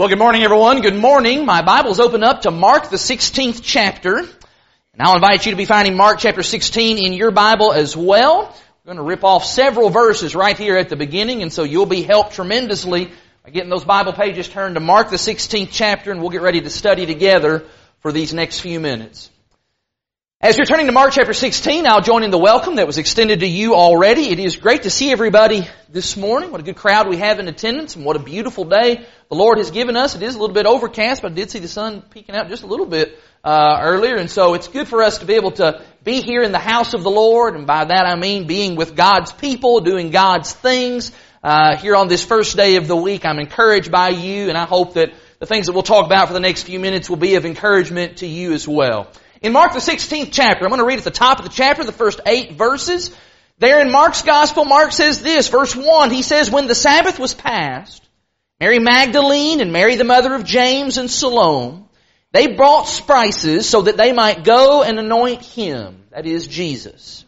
Well, good morning, everyone. Good morning. My Bible's open up to Mark, the 16th chapter. And I'll invite you to be finding Mark chapter 16 in your Bible as well. We're going to rip off several verses right here at the beginning, and so you'll be helped tremendously by getting those Bible pages turned to Mark, the 16th chapter, and we'll get ready to study together for these next few minutes. As you're turning to Mark chapter 16, I'll join in the welcome that was extended to you already. It is great to see everybody this morning. What a good crowd we have in attendance, and what a beautiful day the Lord has given us. It is a little bit overcast, but I did see the sun peeking out just a little bit earlier, and so it's good for us to be able to be here in the house of the Lord, and by that I mean being with God's people, doing God's things. Here on this first day of the week, I'm encouraged by you, and I hope that the things that we'll talk about for the next few minutes will be of encouragement to you as well. In Mark, the 16th chapter, I'm going to read at the top of the chapter the first 8 verses. There in Mark's Gospel, Mark says this, verse 1, he says, "When the Sabbath was past, Mary Magdalene and Mary the mother of James and Salome, they brought spices so that they might go and anoint him," that is, Jesus.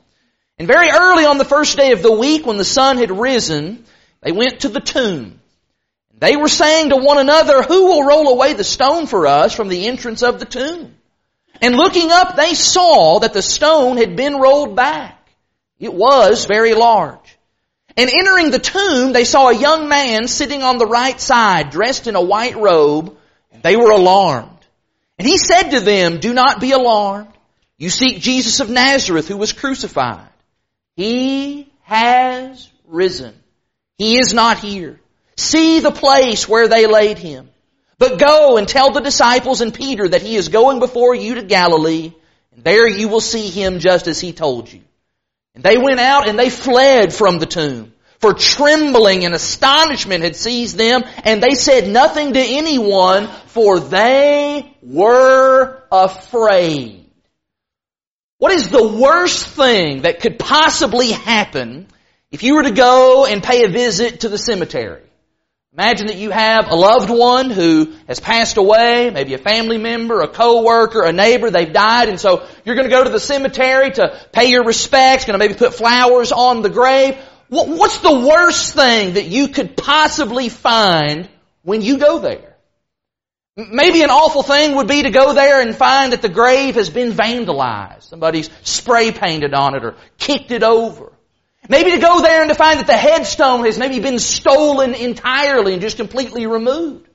"And very early on the first day of the week, when the sun had risen, they went to the tomb. They were saying to one another, 'Who will roll away the stone for us from the entrance of the tomb?' And looking up, they saw that the stone had been rolled back. It was very large. And entering the tomb, they saw a young man sitting on the right side, dressed in a white robe. They were alarmed. And he said to them, 'Do not be alarmed. You seek Jesus of Nazareth, who was crucified. He has risen. He is not here. See the place where they laid him. But go and tell the disciples and Peter that he is going before you to Galilee, and there you will see him just as he told you.' And they went out and they fled from the tomb, for trembling and astonishment had seized them, and they said nothing to anyone, for they were afraid." What is the worst thing that could possibly happen if you were to go and pay a visit to the cemetery? Imagine that you have a loved one who has passed away, maybe a family member, a co-worker, a neighbor, they've died, and so you're going to go to the cemetery to pay your respects, going to maybe put flowers on the grave. What's the worst thing that you could possibly find when you go there? Maybe an awful thing would be to go there and find that the grave has been vandalized. Somebody's spray painted on it or kicked it over. Maybe to go there and to find that the headstone has maybe been stolen entirely and just completely removed.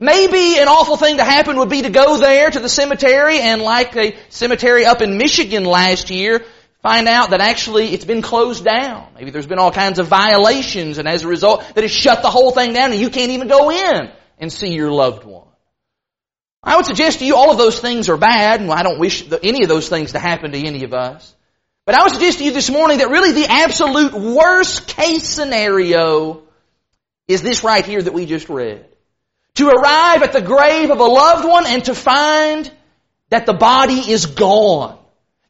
Maybe an awful thing to happen would be to go there to the cemetery and, like a cemetery up in Michigan last year, find out that actually it's been closed down. Maybe there's been all kinds of violations, and as a result, that has shut the whole thing down and you can't even go in and see your loved one. I would suggest to you all of those things are bad, and I don't wish any of those things to happen to any of us. But I would suggest to you this morning that really the absolute worst case scenario is this right here that we just read. To arrive at the grave of a loved one and to find that the body is gone.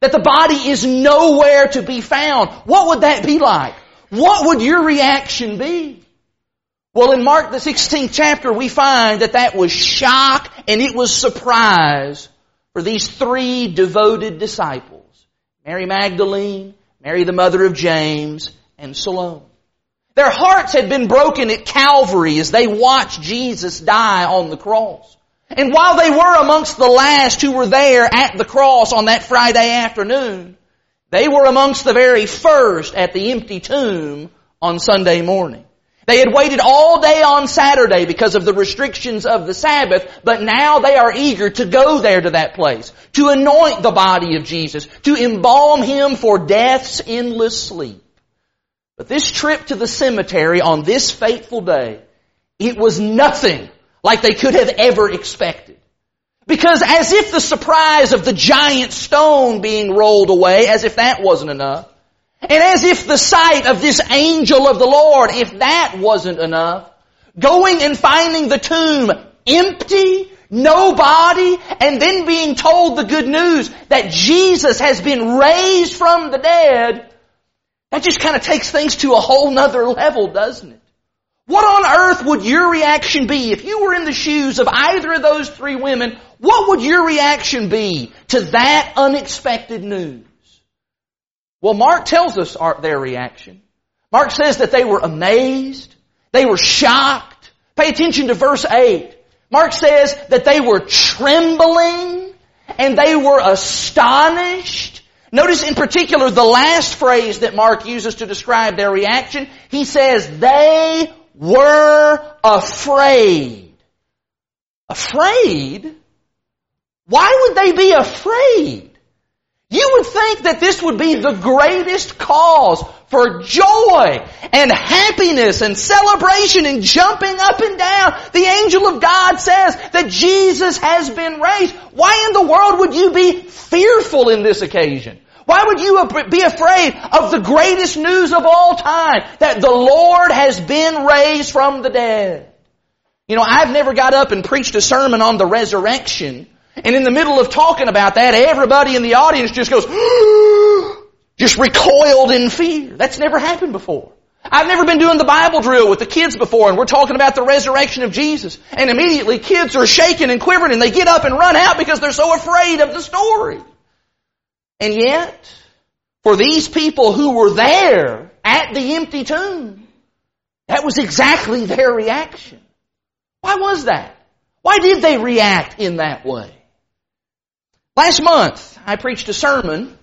That the body is nowhere to be found. What would that be like? What would your reaction be? Well, in Mark the 16th chapter, we find that that was shock and it was surprise for these 3 devoted disciples. Mary Magdalene, Mary the mother of James, and Salome. Their hearts had been broken at Calvary as they watched Jesus die on the cross. And while they were amongst the last who were there at the cross on that Friday afternoon, they were amongst the very first at the empty tomb on Sunday morning. They had waited all day on Saturday because of the restrictions of the Sabbath, but now they are eager to go there to that place, to anoint the body of Jesus, to embalm him for death's endless sleep. But this trip to the cemetery on this fateful day, it was nothing like they could have ever expected. Because as if the surprise of the giant stone being rolled away, as if that wasn't enough, and as if the sight of this angel of the Lord, if that wasn't enough, going and finding the tomb empty, no body, and then being told the good news that Jesus has been raised from the dead, that just kind of takes things to a whole nother level, doesn't it? What on earth would your reaction be if you were in the shoes of either of those 3 women? What would your reaction be to that unexpected news? Well, Mark tells us their reaction. Mark says that they were amazed. They were shocked. Pay attention to verse 8. Mark says that they were trembling and they were astonished. Notice in particular the last phrase that Mark uses to describe their reaction. He says they were afraid. Afraid? Why would they be afraid? You would think that this would be the greatest cause for joy and happiness and celebration and jumping up and down. The angel of God says that Jesus has been raised. Why in the world would you be fearful in this occasion? Why would you be afraid of the greatest news of all time, that the Lord has been raised from the dead? You know, I've never got up and preached a sermon on the resurrection, and in the middle of talking about that, everybody in the audience just goes, just recoiled in fear. That's never happened before. I've never been doing the Bible drill with the kids before, and we're talking about the resurrection of Jesus. And immediately kids are shaking and quivering, and they get up and run out because they're so afraid of the story. And yet, for these people who were there at the empty tomb, that was exactly their reaction. Why was that? Why did they react in that way? Last month, I preached a sermon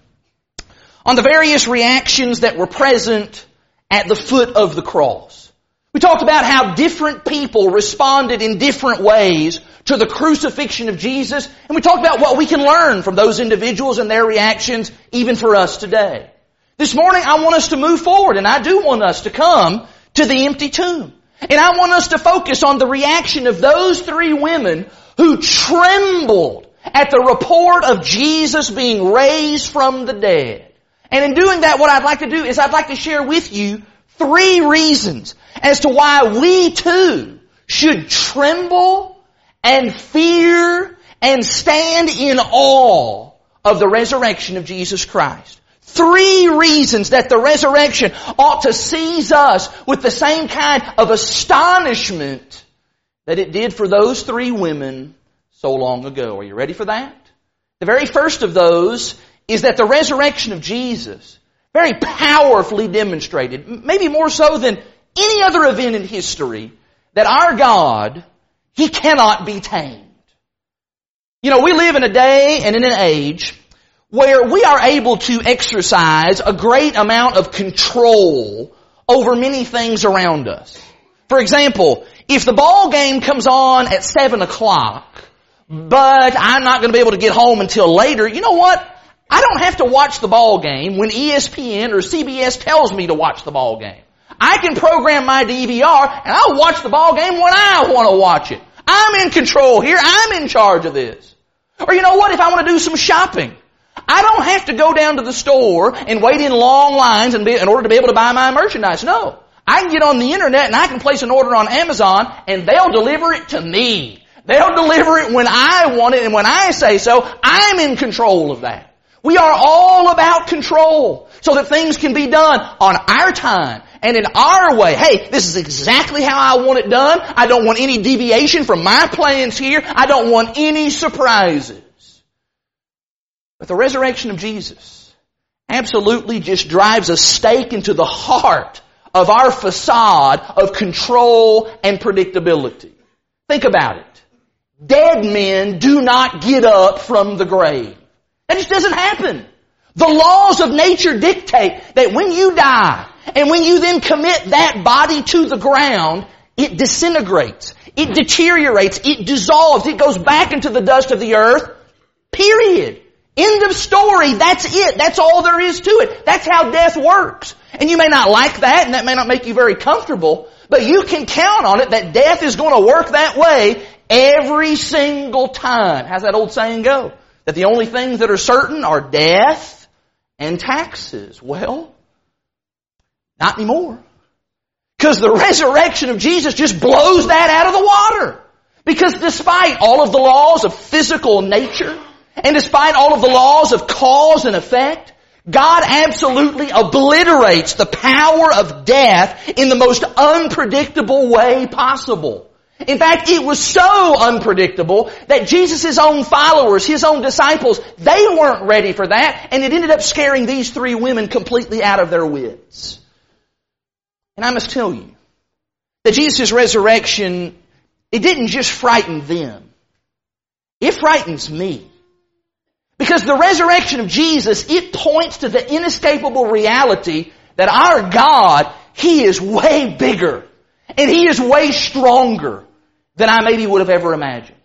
on the various reactions that were present at the foot of the cross. We talked about how different people responded in different ways to the crucifixion of Jesus, and we talked about what we can learn from those individuals and their reactions even for us today. This morning I want us to move forward, and I do want us to come to the empty tomb. And I want us to focus on the reaction of those three women who trembled at the report of Jesus being raised from the dead. And in doing that, what I'd like to do is I'd like to share with you three reasons as to why we too should tremble and fear and stand in awe of the resurrection of Jesus Christ. Three reasons that the resurrection ought to seize us with the same kind of astonishment that it did for those three women so long ago. Are you ready for that? The very first of those is that the resurrection of Jesus very powerfully demonstrated, maybe more so than any other event in history, that our God, He cannot be tamed. You know, we live in a day and in an age where we are able to exercise a great amount of control over many things around us. For example, if the ball game comes on at 7 o'clock, but I'm not going to be able to get home until later, you know what? I don't have to watch the ball game when ESPN or CBS tells me to watch the ball game. I can program my DVR and I'll watch the ball game when I want to watch it. I'm in control here. I'm in charge of this. Or you know what? If I want to do some shopping, I don't have to go down to the store and wait in long lines in order to be able to buy my merchandise. No. I can get on the internet and I can place an order on Amazon and they'll deliver it to me. They'll deliver it when I want it and when I say so. I'm in control of that. We are all about control so that things can be done on our time and in our way. Hey, this is exactly how I want it done. I don't want any deviation from my plans here. I don't want any surprises. But the resurrection of Jesus absolutely just drives a stake into the heart of our facade of control and predictability. Think about it. Dead men do not get up from the grave. That just doesn't happen. The laws of nature dictate that when you die and when you then commit that body to the ground, it disintegrates, it deteriorates, it dissolves, it goes back into the dust of the earth. Period. End of story. That's it. That's all there is to it. That's how death works. And you may not like that, and that may not make you very comfortable, but you can count on it that death is going to work that way every single time. How's that old saying go? That the only things that are certain are death and taxes. Well, not anymore. Because the resurrection of Jesus just blows that out of the water. Because despite all of the laws of physical nature, and despite all of the laws of cause and effect, God absolutely obliterates the power of death in the most unpredictable way possible. In fact, it was so unpredictable that Jesus' own followers, His own disciples, they weren't ready for that, and it ended up scaring these three women completely out of their wits. And I must tell you that Jesus' resurrection It didn't just frighten them. It frightens me. Because the resurrection of Jesus, it points to the inescapable reality that our God, He is way bigger and He is way stronger than I maybe would have ever imagined.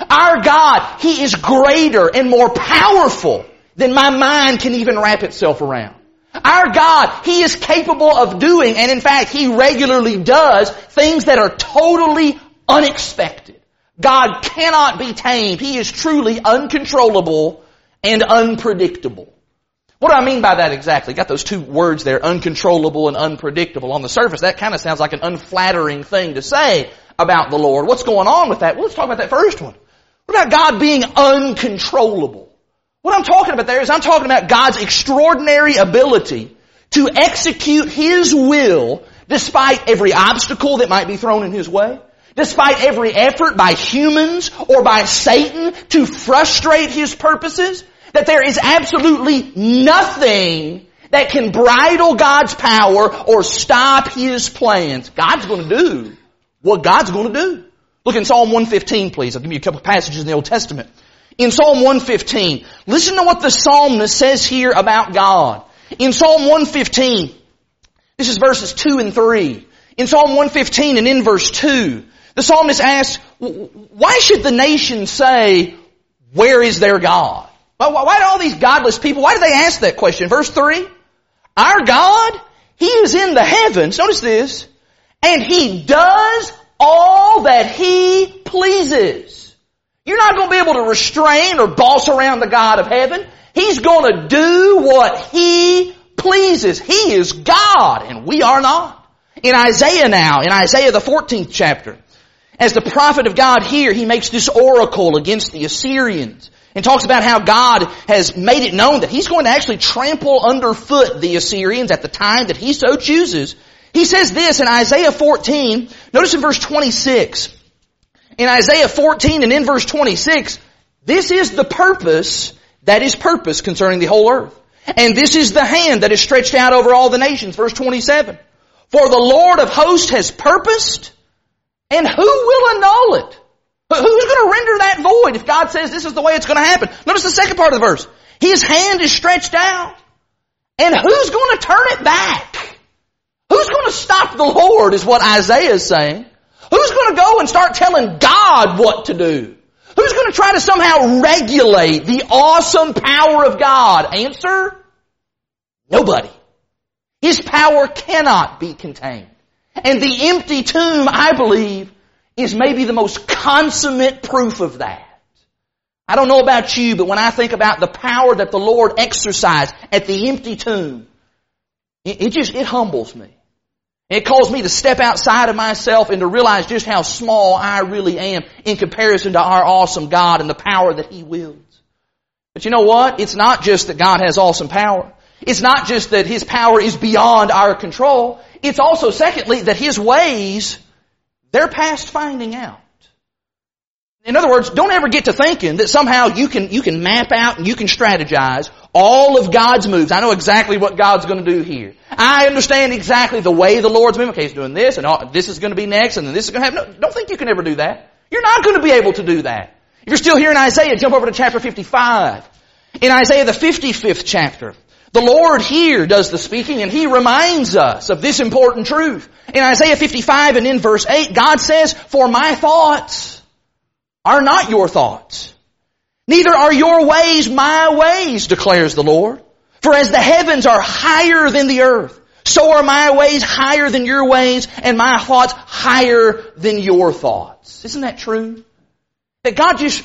Our God, He is greater and more powerful than my mind can even wrap itself around. Our God, He is capable of doing, and in fact, He regularly does, things that are totally unexpected. God cannot be tamed. He is truly uncontrollable and unpredictable. What do I mean by that exactly? Got those two words there, uncontrollable and unpredictable. On the surface, that kind of sounds like an unflattering thing to say about the Lord. What's going on with that? Well, let's talk about that first one. What about God being uncontrollable? What I'm talking about there is I'm talking about God's extraordinary ability to execute His will despite every obstacle that might be thrown in His way, despite every effort by humans or by Satan to frustrate His purposes, that there is absolutely nothing that can bridle God's power or stop His plans. God's going to do what God's going to do. Look in Psalm 115, please. I'll give you a couple of passages in the Old Testament. In Psalm 115, listen to what the psalmist says here about God. In Psalm 115, this is verses 2 and 3. In Psalm 115 and in verse 2, the psalmist asks, why should the nations say, where is their God? Why do all these godless people, why do they ask that question? Verse 3, our God, He is in the heavens, notice this, and He does all that He pleases. You're not going to be able to restrain or boss around the God of heaven. He's going to do what He pleases. He is God, and we are not. In Isaiah now, in Isaiah the 14th chapter, as the prophet of God here, he makes this oracle against the Assyrians and talks about how God has made it known that He's going to actually trample underfoot the Assyrians at the time that He so chooses. He says this in Isaiah 14, notice in verse 26, in Isaiah 14 and in verse 26, this is the purpose that is purpose concerning the whole earth. And this is the hand that is stretched out over all the nations. Verse 27, for the Lord of hosts has purposed, and who will annul it? Who's going to render that void if God says this is the way it's going to happen? Notice the second part of the verse. His hand is stretched out, and who's going to turn it back? Who's going to stop the Lord is what Isaiah is saying. Who's going to go and start telling God what to do? Who's going to try to somehow regulate the awesome power of God? Answer? Nobody. His power cannot be contained. And the empty tomb, I believe, is maybe the most consummate proof of that. I don't know about you, but when I think about the power that the Lord exercised at the empty tomb, it humbles me. It calls me to step outside of myself and to realize just how small I really am in comparison to our awesome God and the power that He wields. But you know what? It's not just that God has awesome power. It's not just that His power is beyond our control. It's also, secondly, that His ways, they're past finding out. In other words, don't ever get to thinking that somehow you can map out and you can strategize all of God's moves. I know exactly what God's going to do here. I understand exactly the way the Lord's moving. Okay, He's doing this, and this is going to be next, and then this is going to happen. No, don't think you can ever do that. You're not going to be able to do that. If you're still here in Isaiah, jump over to chapter 55. In Isaiah, the 55th chapter, the Lord here does the speaking, and He reminds us of this important truth. In Isaiah 55 and in verse 8, God says, for my thoughts are not your thoughts. Neither are your ways my ways, declares the Lord. For as the heavens are higher than the earth, so are my ways higher than your ways, and my thoughts higher than your thoughts. Isn't that true? That God just,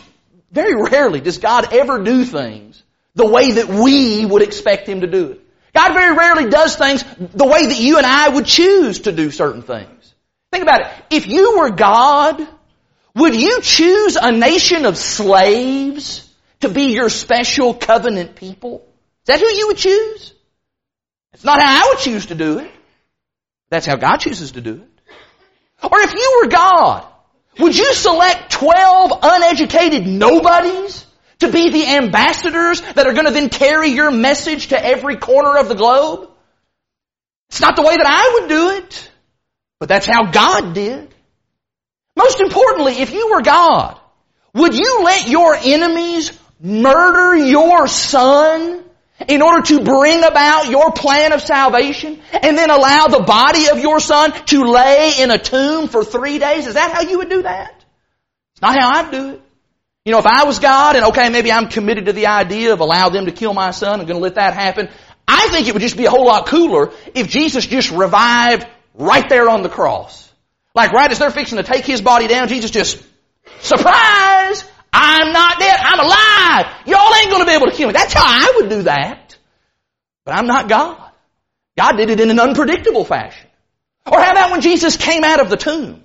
very rarely does God ever do things the way that we would expect Him to do it. God very rarely does things the way that you and I would choose to do certain things. Think about it. If you were God, would you choose a nation of slaves to be your special covenant people? Is that who you would choose? It's not how I would choose to do it. That's how God chooses to do it. Or if you were God, would you select 12 uneducated nobodies to be the ambassadors that are going to then carry your message to every corner of the globe? It's not the way that I would do it, but that's how God did. Most importantly, if you were God, would you let your enemies murder your son in order to bring about your plan of salvation and then allow the body of your son to lay in a tomb for 3 days? Is that how you would do that? It's not how I'd do it. You know, if I was God, and okay, maybe I'm committed to the idea of allow them to kill my son, I'm going to let that happen. I think it would just be a whole lot cooler if Jesus just revived right there on the cross. Like right as they're fixing to take his body down, Jesus just, surprise! I'm not dead. I'm alive. Y'all ain't going to be able to kill me. That's how I would do that. But I'm not God. God did it in an unpredictable fashion. Or how about when Jesus came out of the tomb?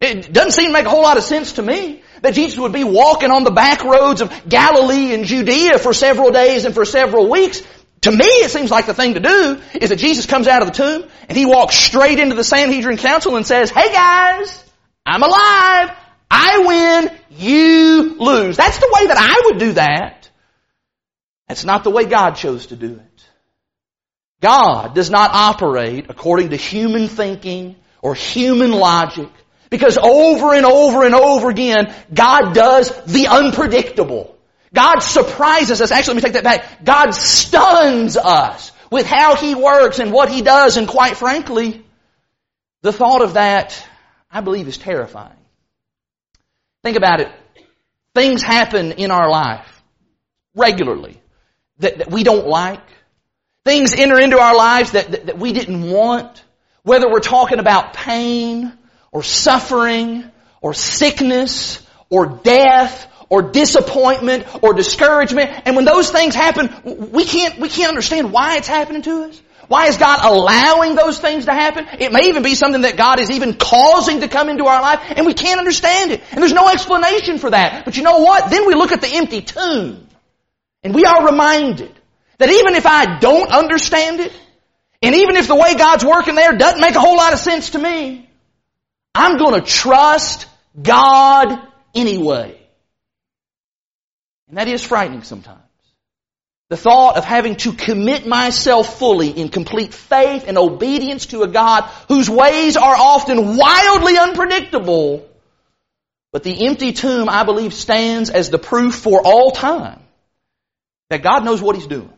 It doesn't seem to make a whole lot of sense to me that Jesus would be walking on the back roads of Galilee and Judea for several days and for several weeks. To me, it seems like the thing to do is that Jesus comes out of the tomb and he walks straight into the Sanhedrin Council and says, "Hey guys, I'm alive. I win, you lose." That's the way that I would do that. That's not the way God chose to do it. God does not operate according to human thinking or human logic, because over and over and over again, God does the unpredictable. God surprises us. Actually, let me take that back. God stuns us with how He works and what He does. And quite frankly, the thought of that, I believe, is terrifying. Think about it. Things happen in our life regularly that we don't like. Things enter into our lives that we didn't want. Whether we're talking about pain or suffering or sickness or death or disappointment or discouragement. And when those things happen, we can't understand why it's happening to us. Why is God allowing those things to happen? It may even be something that God is even causing to come into our life, and we can't understand it. And there's no explanation for that. But you know what? Then we look at the empty tomb, and we are reminded that even if I don't understand it, and even if the way God's working there doesn't make a whole lot of sense to me, I'm going to trust God anyway. And that is frightening sometimes. The thought of having to commit myself fully in complete faith and obedience to a God whose ways are often wildly unpredictable. But the empty tomb, I believe, stands as the proof for all time that God knows what He's doing.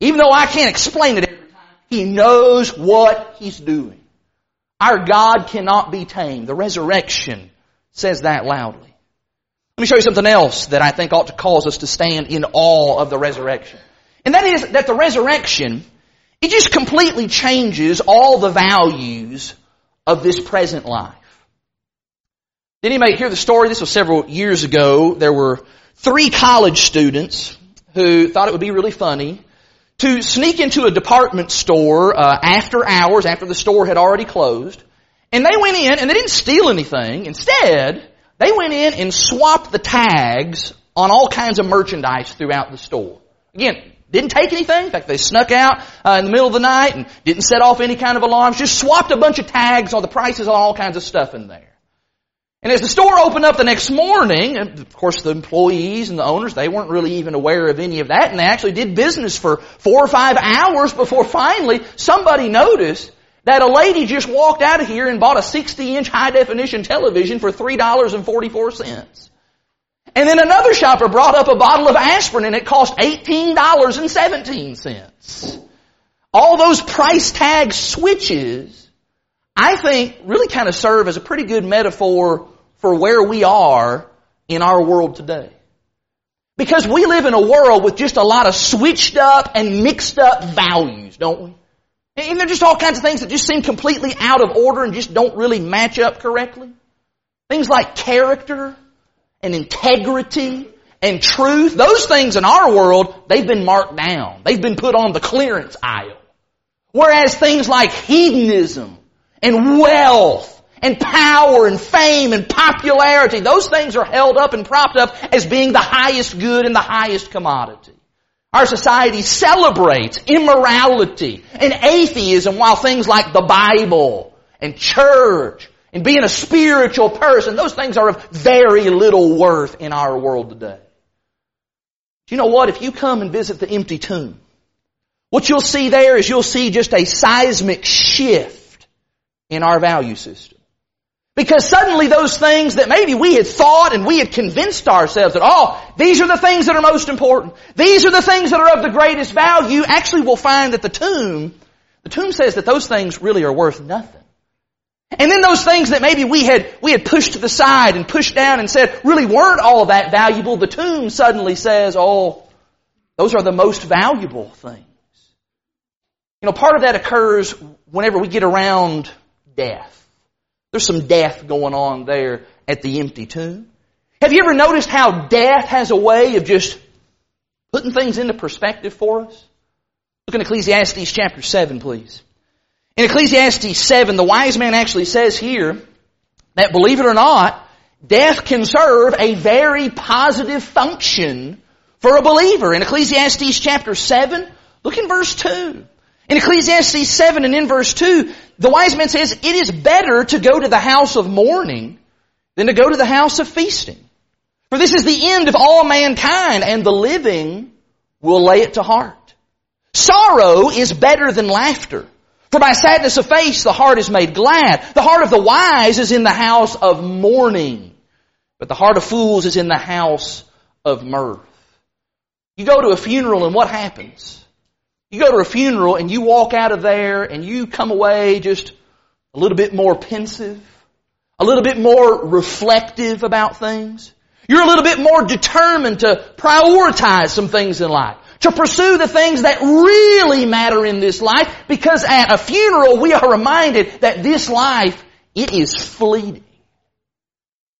Even though I can't explain it every time, He knows what He's doing. Our God cannot be tamed. The resurrection says that loudly. Let me show you something else that I think ought to cause us to stand in awe of the resurrection. And that is that the resurrection, it just completely changes all the values of this present life. Did anybody hear the story? This was several years ago. There were 3 college students who thought it would be really funny to sneak into a department store after hours, after the store had already closed. And they went in and they didn't steal anything. Instead, they went in and swapped the tags on all kinds of merchandise throughout the store. Again, didn't take anything. In fact, they snuck out in the middle of the night and didn't set off any kind of alarms. Just swapped a bunch of tags on the prices on all kinds of stuff in there. And as the store opened up the next morning, and of course the employees and the owners, they weren't really even aware of any of that. And they actually did business for 4 or 5 hours before finally somebody noticed that a lady just walked out of here and bought a 60-inch high-definition television for $3.44. And then another shopper brought up a bottle of aspirin and it cost $18.17. All those price tag switches, I think, really kind of serve as a pretty good metaphor for where we are in our world today. Because we live in a world with just a lot of switched up and mixed up values, don't we? And they're just all kinds of things that just seem completely out of order and just don't really match up correctly. Things like character and integrity and truth, those things in our world, they've been marked down. They've been put on the clearance aisle. Whereas things like hedonism and wealth and power and fame and popularity, those things are held up and propped up as being the highest good and the highest commodity. Our society celebrates immorality and atheism, while things like the Bible and church and being a spiritual person, those things are of very little worth in our world today. Do you know what? If you come and visit the empty tomb, what you'll see there is you'll see just a seismic shift in our value system. Because suddenly those things that maybe we had thought and we had convinced ourselves that, these are the things that are most important. These are the things that are of the greatest value. Actually, we'll find that the tomb says that those things really are worth nothing. And then those things that maybe we had pushed to the side and pushed down and said really weren't all that valuable, the tomb suddenly says, those are the most valuable things. Part of that occurs whenever we get around death. There's some death going on there at the empty tomb. Have you ever noticed how death has a way of just putting things into perspective for us? Look in Ecclesiastes chapter 7, please. In Ecclesiastes 7, the wise man actually says here that, believe it or not, death can serve a very positive function for a believer. In Ecclesiastes chapter 7, look in verse 2. In Ecclesiastes 7 and in verse 2, the wise man says, it is better to go to the house of mourning than to go to the house of feasting. For this is the end of all mankind, and the living will lay it to heart. Sorrow is better than laughter, for by sadness of face the heart is made glad. The heart of the wise is in the house of mourning, but the heart of fools is in the house of mirth. You go to a funeral and what happens? You go to a funeral and you walk out of there and you come away just a little bit more pensive, a little bit more reflective about things. You're a little bit more determined to prioritize some things in life, to pursue the things that really matter in this life, because at a funeral we are reminded that this life, it is fleeting.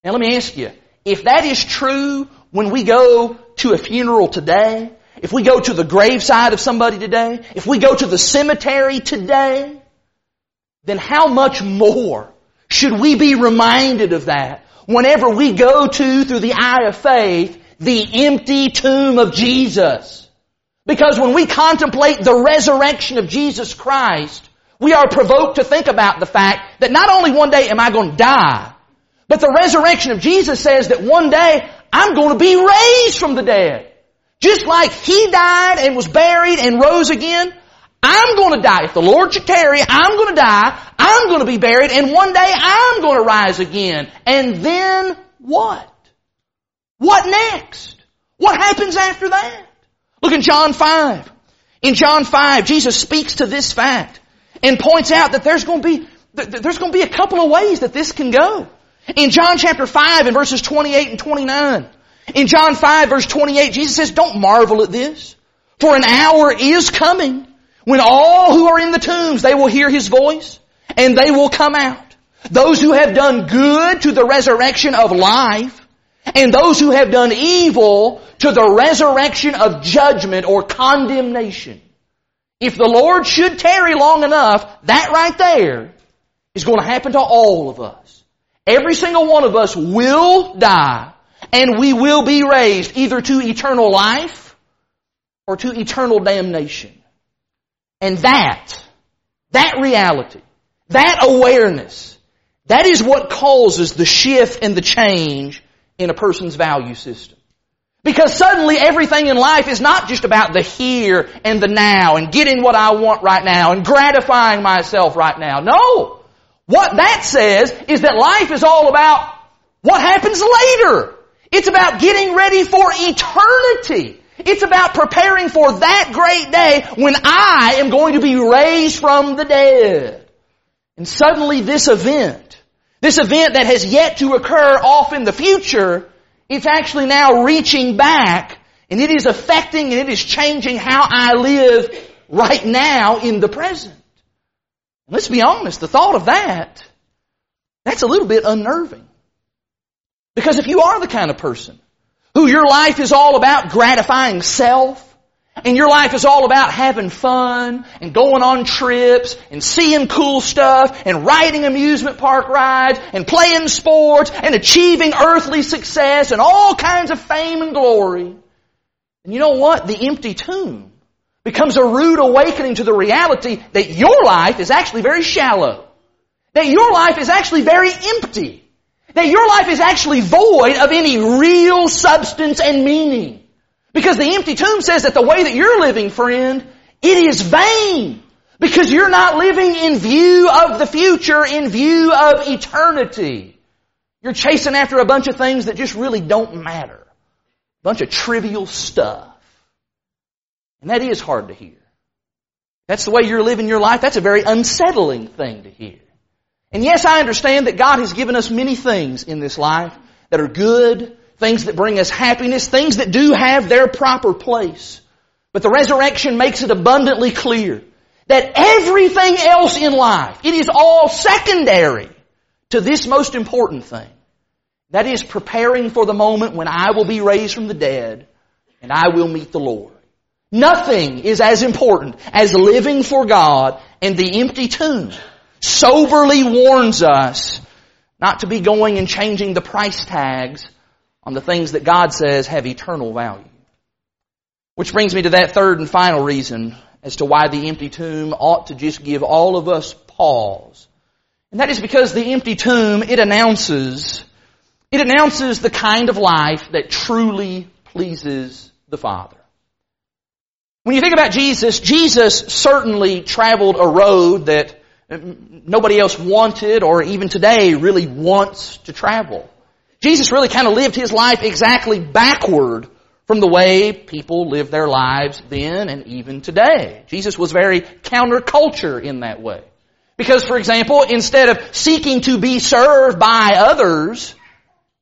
Now let me ask you, if that is true when we go to a funeral today, if we go to the graveside of somebody today, if we go to the cemetery today, then how much more should we be reminded of that whenever we go to, through the eye of faith, the empty tomb of Jesus? Because when we contemplate the resurrection of Jesus Christ, we are provoked to think about the fact that not only one day am I going to die, but the resurrection of Jesus says that one day I'm going to be raised from the dead. Just like He died and was buried and rose again, I'm going to die. If the Lord should tarry, I'm going to die. I'm going to be buried. And one day I'm going to rise again. And then what? What next? What happens after that? Look in John 5. In John 5, Jesus speaks to this fact and points out that there's going to be a couple of ways that this can go. In John chapter 5 and verses 28 and 29, in John 5 verse 28, Jesus says, don't marvel at this, for an hour is coming when all who are in the tombs, they will hear His voice and they will come out. Those who have done good to the resurrection of life, and those who have done evil to the resurrection of judgment or condemnation. If the Lord should tarry long enough, that right there is going to happen to all of us. Every single one of us will die. And we will be raised either to eternal life or to eternal damnation. And that reality, that awareness, that is what causes the shift and the change in a person's value system. Because suddenly everything in life is not just about the here and the now and getting what I want right now and gratifying myself right now. No! What that says is that life is all about what happens later. It's about getting ready for eternity. It's about preparing for that great day when I am going to be raised from the dead. And suddenly this event that has yet to occur off in the future, it's actually now reaching back, and it is affecting and it is changing how I live right now in the present. And let's be honest, the thought of that, that's a little bit unnerving. Because if you are the kind of person who your life is all about gratifying self, and your life is all about having fun and going on trips and seeing cool stuff and riding amusement park rides and playing sports and achieving earthly success and all kinds of fame and glory, and you know what? The empty tomb becomes a rude awakening to the reality that your life is actually very shallow, that your life is actually very empty, that your life is actually void of any real substance and meaning. Because the empty tomb says that the way that you're living, friend, it is vain. Because you're not living in view of the future, in view of eternity. You're chasing after a bunch of things that just really don't matter. A bunch of trivial stuff. And that is hard to hear. That's the way you're living your life. That's a very unsettling thing to hear. And yes, I understand that God has given us many things in this life that are good, things that bring us happiness, things that do have their proper place. But the resurrection makes it abundantly clear that everything else in life, it is all secondary to this most important thing. That is preparing for the moment when I will be raised from the dead and I will meet the Lord. Nothing is as important as living for God, and the empty tomb soberly warns us not to be going and changing the price tags on the things that God says have eternal value. Which brings me to that third and final reason as to why the empty tomb ought to just give all of us pause. And that is because the empty tomb, it announces the kind of life that truly pleases the Father. When you think about Jesus, Jesus certainly traveled a road that nobody else wanted or even today really wants to travel. Jesus really kind of lived his life exactly backward from the way people live their lives then and even today. Jesus was very counterculture in that way. Because, for example, instead of seeking to be served by others,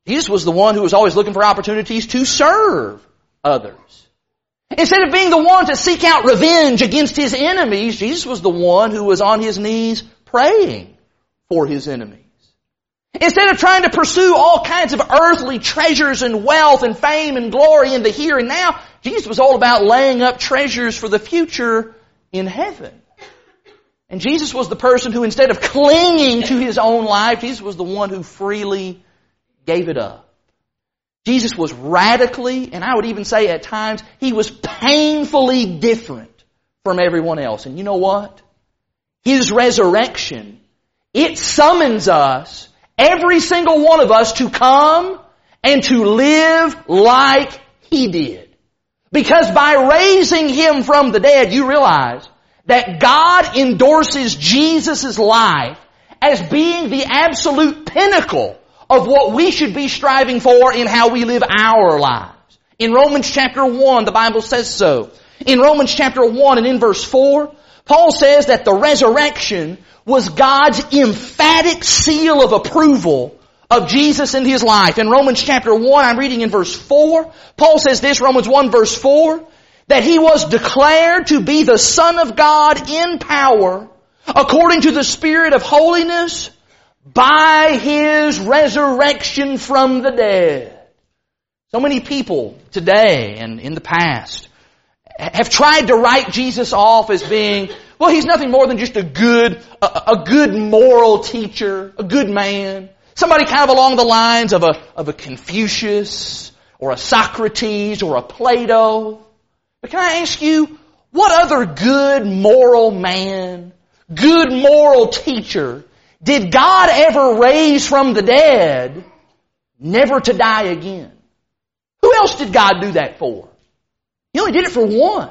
Jesus was the one who was always looking for opportunities to serve others. Instead of being the one to seek out revenge against his enemies, Jesus was the one who was on his knees praying for his enemies. Instead of trying to pursue all kinds of earthly treasures and wealth and fame and glory in the here and now, Jesus was all about laying up treasures for the future in heaven. And Jesus was the person who, instead of clinging to his own life, Jesus was the one who freely gave it up. Jesus was radically, and I would even say at times, he was painfully different from everyone else. And you know what? His resurrection, it summons us, every single one of us, to come and to live like he did. Because by raising him from the dead, you realize that God endorses Jesus' life as being the absolute pinnacle of what we should be striving for in how we live our lives. In Romans chapter 1, the Bible says so. In Romans chapter 1 and in verse 4, Paul says that the resurrection was God's emphatic seal of approval of Jesus and his life. In Romans chapter 1, I'm reading in verse 4, Paul says this, Romans 1 verse 4, that he was declared to be the Son of God in power, according to the Spirit of holiness, by his resurrection from the dead. So many people today and in the past have tried to write Jesus off as being, well, he's nothing more than just a good moral teacher, a good man, somebody kind of along the lines of a Confucius or a Socrates or a Plato. But can I ask you, what other good moral man, good moral teacher did God ever raise from the dead, never to die again? Who else did God do that for? He only did it for one.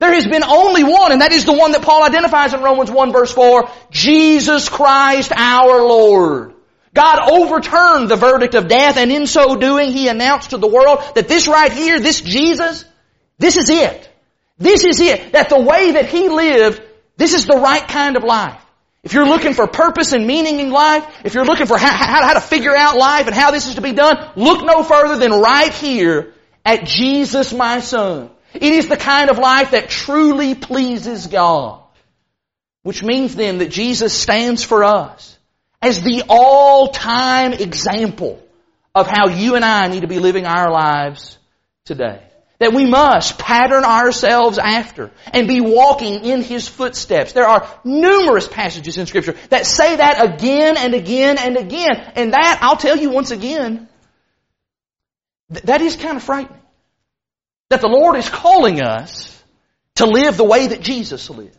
There has been only one, and that is the one that Paul identifies in Romans 1 verse 4, Jesus Christ our Lord. God overturned the verdict of death, and in so doing, He announced to the world that this right here, this Jesus, this is it. This is it. That the way that He lived, this is the right kind of life. If you're looking for purpose and meaning in life, if you're looking for how to figure out life and how this is to be done, look no further than right here at Jesus, my Son. It is the kind of life that truly pleases God. Which means then that Jesus stands for us as the all-time example of how you and I need to be living our lives today. That we must pattern ourselves after and be walking in His footsteps. There are numerous passages in Scripture that say that again and again and again. And that, I'll tell you once again, that is kind of frightening. That the Lord is calling us to live the way that Jesus lived.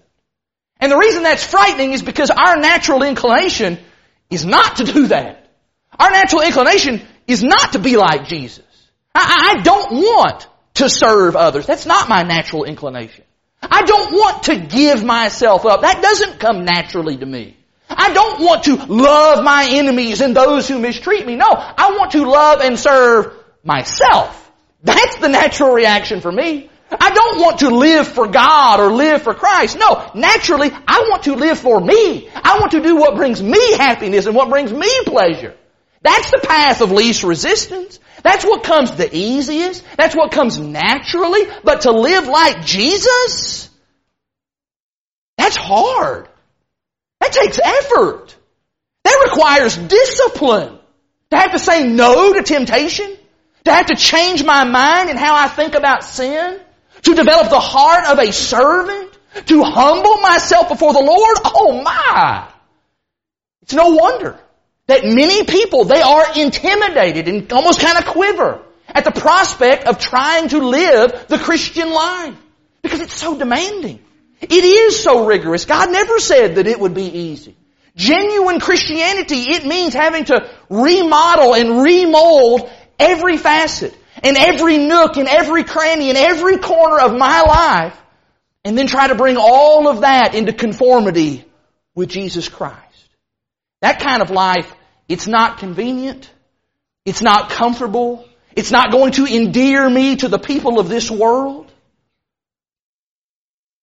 And the reason that's frightening is because our natural inclination is not to do that. Our natural inclination is not to be like Jesus. I don't want to serve others. That's not my natural inclination. I don't want to give myself up. That doesn't come naturally to me. I don't want to love my enemies and those who mistreat me. No, I want to love and serve myself. That's the natural reaction for me. I don't want to live for God or live for Christ. No, naturally, I want to live for me. I want to do what brings me happiness and what brings me pleasure. That's the path of least resistance. That's what comes the easiest. That's what comes naturally. But to live like Jesus, that's hard. That takes effort. That requires discipline. To have to say no to temptation. To have to change my mind and how I think about sin. To develop the heart of a servant. To humble myself before the Lord. Oh my! It's no wonder that many people, they are intimidated and almost kind of quiver at the prospect of trying to live the Christian life. Because it's so demanding. It is so rigorous. God never said that it would be easy. Genuine Christianity, it means having to remodel and remold every facet and every nook and every cranny and every corner of my life, and then try to bring all of that into conformity with Jesus Christ. That kind of life, it's not convenient. It's not comfortable. It's not going to endear me to the people of this world.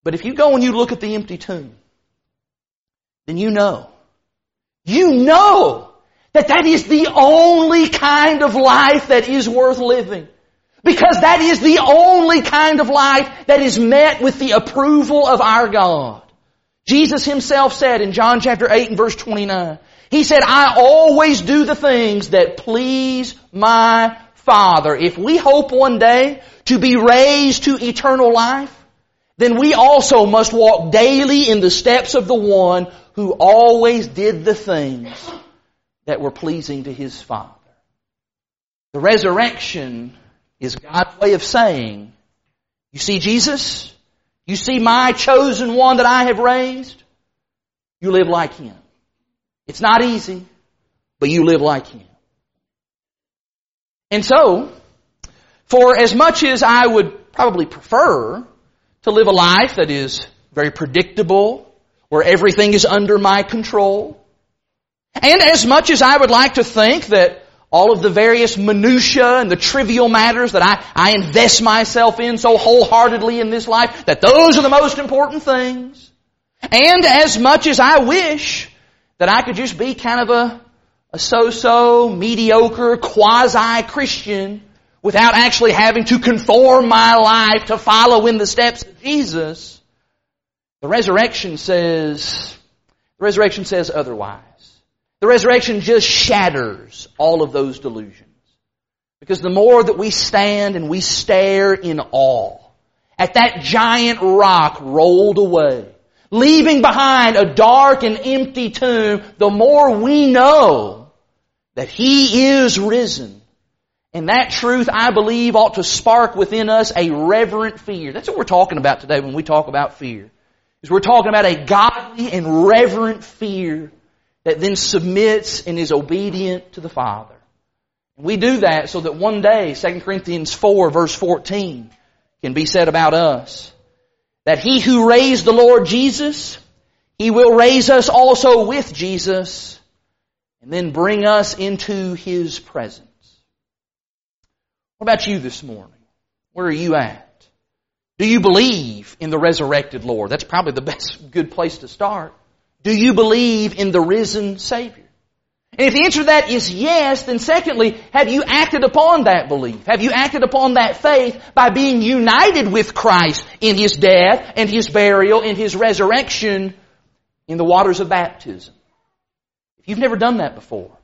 But if you go and you look at the empty tomb, then you know that is the only kind of life that is worth living. Because that is the only kind of life that is met with the approval of our God. Jesus himself said in John chapter 8 and verse 29, he said, I always do the things that please my Father. If we hope one day to be raised to eternal life, then we also must walk daily in the steps of the one who always did the things that were pleasing to his Father. The resurrection is God's way of saying, you see Jesus? You see my chosen one that I have raised? You live like him. It's not easy, but you live like him. And so, for as much as I would probably prefer to live a life that is very predictable, where everything is under my control, and as much as I would like to think that all of the various minutiae and the trivial matters that I invest myself in so wholeheartedly in this life, that those are the most important things, and as much as I wish that I could just be kind of a so-so, mediocre, quasi-Christian without actually having to conform my life to follow in the steps of Jesus, the resurrection says otherwise. The resurrection just shatters all of those delusions. Because the more that we stand and we stare in awe at that giant rock rolled away, leaving behind a dark and empty tomb, the more we know that he is risen. And that truth, I believe, ought to spark within us a reverent fear. That's what we're talking about today when we talk about fear. Is we're talking about a godly and reverent fear that then submits and is obedient to the Father. We do that so that one day, 2 Corinthians 4 verse 14 can be said about us, that he who raised the Lord Jesus, he will raise us also with Jesus and then bring us into his presence. What about you this morning? Where are you at? Do you believe in the resurrected Lord? That's probably the best good place to start. Do you believe in the risen Savior? And if the answer to that is yes, then secondly, have you acted upon that belief? Have you acted upon that faith by being united with Christ in his death and his burial and his resurrection in the waters of baptism? If you've never done that before,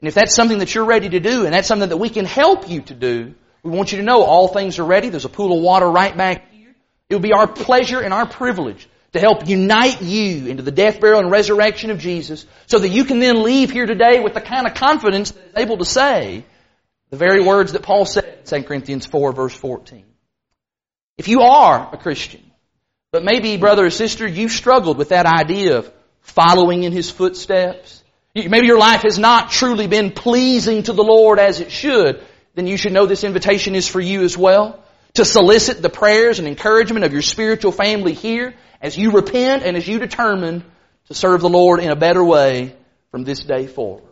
and if that's something that you're ready to do and that's something that we can help you to do, we want you to know all things are ready. There's a pool of water right back here. It will be our pleasure and our privilege to help unite you into the death, burial, and resurrection of Jesus so that you can then leave here today with the kind of confidence that is able to say the very words that Paul said in 2 Corinthians 4, verse 14. If you are a Christian, but maybe, brother or sister, you've struggled with that idea of following in his footsteps, maybe your life has not truly been pleasing to the Lord as it should, then you should know this invitation is for you as well. to solicit the prayers and encouragement of your spiritual family here as you repent and as you determine to serve the Lord in a better way from this day forward.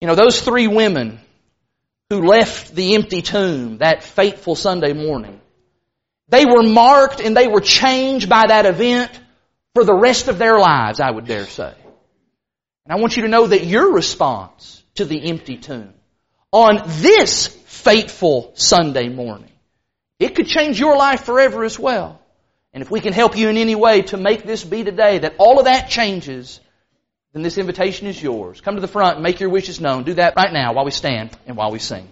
You know, those three women who left the empty tomb that fateful Sunday morning, they were marked and they were changed by that event for the rest of their lives, I would dare say. And I want you to know that your response to the empty tomb on this fateful Sunday morning, it could change your life forever as well. And if we can help you in any way to make this be today, that all of that changes, then this invitation is yours. Come to the front and make your wishes known. Do that right now while we stand and while we sing.